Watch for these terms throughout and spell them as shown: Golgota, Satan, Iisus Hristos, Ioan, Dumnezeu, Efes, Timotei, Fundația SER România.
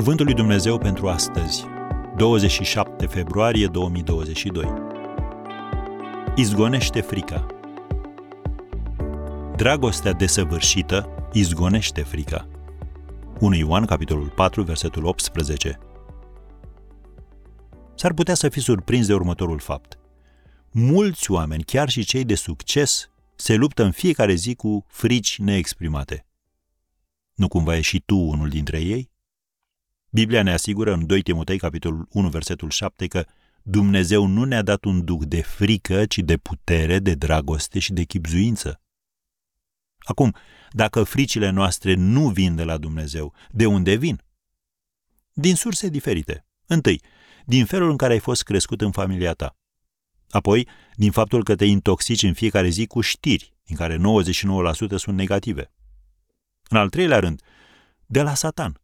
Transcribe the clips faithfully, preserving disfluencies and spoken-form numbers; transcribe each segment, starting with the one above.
Cuvântul lui Dumnezeu pentru astăzi, douăzeci și șapte februarie două mii douăzeci și doi. Izgonește frica. Dragostea desăvârșită izgonește frica. întâi Ioan, capitolul patru, versetul optsprezece. S-ar putea să fii surprins de următorul fapt. Mulți oameni, chiar și cei de succes, se luptă în fiecare zi cu frici neexprimate. Nu cumva ești și tu unul dintre ei? Biblia ne asigură în doi Timotei, capitolul unu, versetul șapte, că Dumnezeu nu ne-a dat un duh de frică, ci de putere, de dragoste și de chibzuință. Acum, dacă fricile noastre nu vin de la Dumnezeu, de unde vin? Din surse diferite. Întâi, din felul în care ai fost crescut în familia ta. Apoi, din faptul că te intoxici în fiecare zi cu știri, din care nouăzeci și nouă la sută sunt negative. În al treilea rând, de la Satan.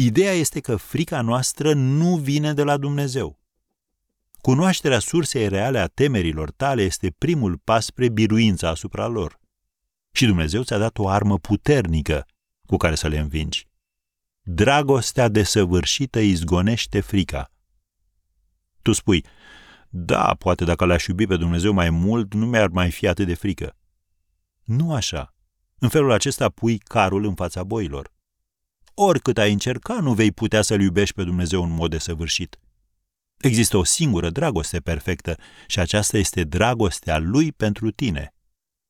Ideea este că frica noastră nu vine de la Dumnezeu. Cunoașterea sursei reale a temerilor tale este primul pas spre biruința asupra lor. Și Dumnezeu ți-a dat o armă puternică cu care să le învingi. Dragostea desăvârșită izgonește frica. Tu spui, da, poate dacă l-aș iubi pe Dumnezeu mai mult, nu mi-ar mai fi atât de frică. Nu așa. În felul acesta pui carul în fața boilor. Oricât ai încerca, nu vei putea să-L iubești pe Dumnezeu în mod desăvârșit. Există o singură dragoste perfectă și aceasta este dragostea Lui pentru tine.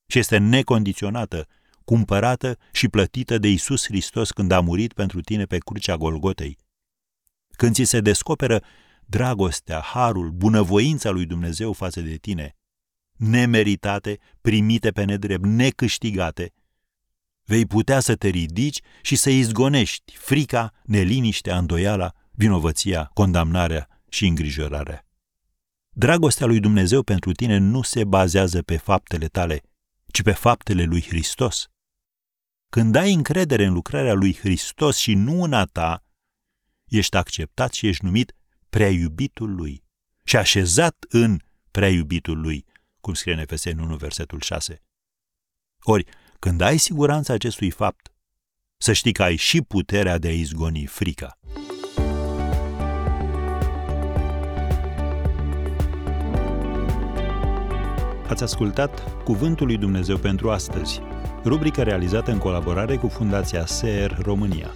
Și este necondiționată, cumpărată și plătită de Iisus Hristos când a murit pentru tine pe crucea Golgotei. Când ți se descoperă dragostea, harul, bunăvoința lui Dumnezeu față de tine, nemeritate, primite pe nedrept, necâștigate, vei putea să te ridici și să izgonești frica, neliniștea, îndoiala, vinovăția, condamnarea și îngrijorarea. Dragostea lui Dumnezeu pentru tine nu se bazează pe faptele tale, ci pe faptele lui Hristos. Când ai încredere în lucrarea lui Hristos și nu în a ta, ești acceptat și ești numit prea iubitul lui și așezat în prea iubitul lui, cum scrie în Efeseni unu, versetul șase. Ori, când ai siguranța acestui fapt, să știi că ai și puterea de a izgoni frica. Ați ascultat Cuvântul lui Dumnezeu pentru astăzi, rubrica realizată în colaborare cu Fundația S E R România.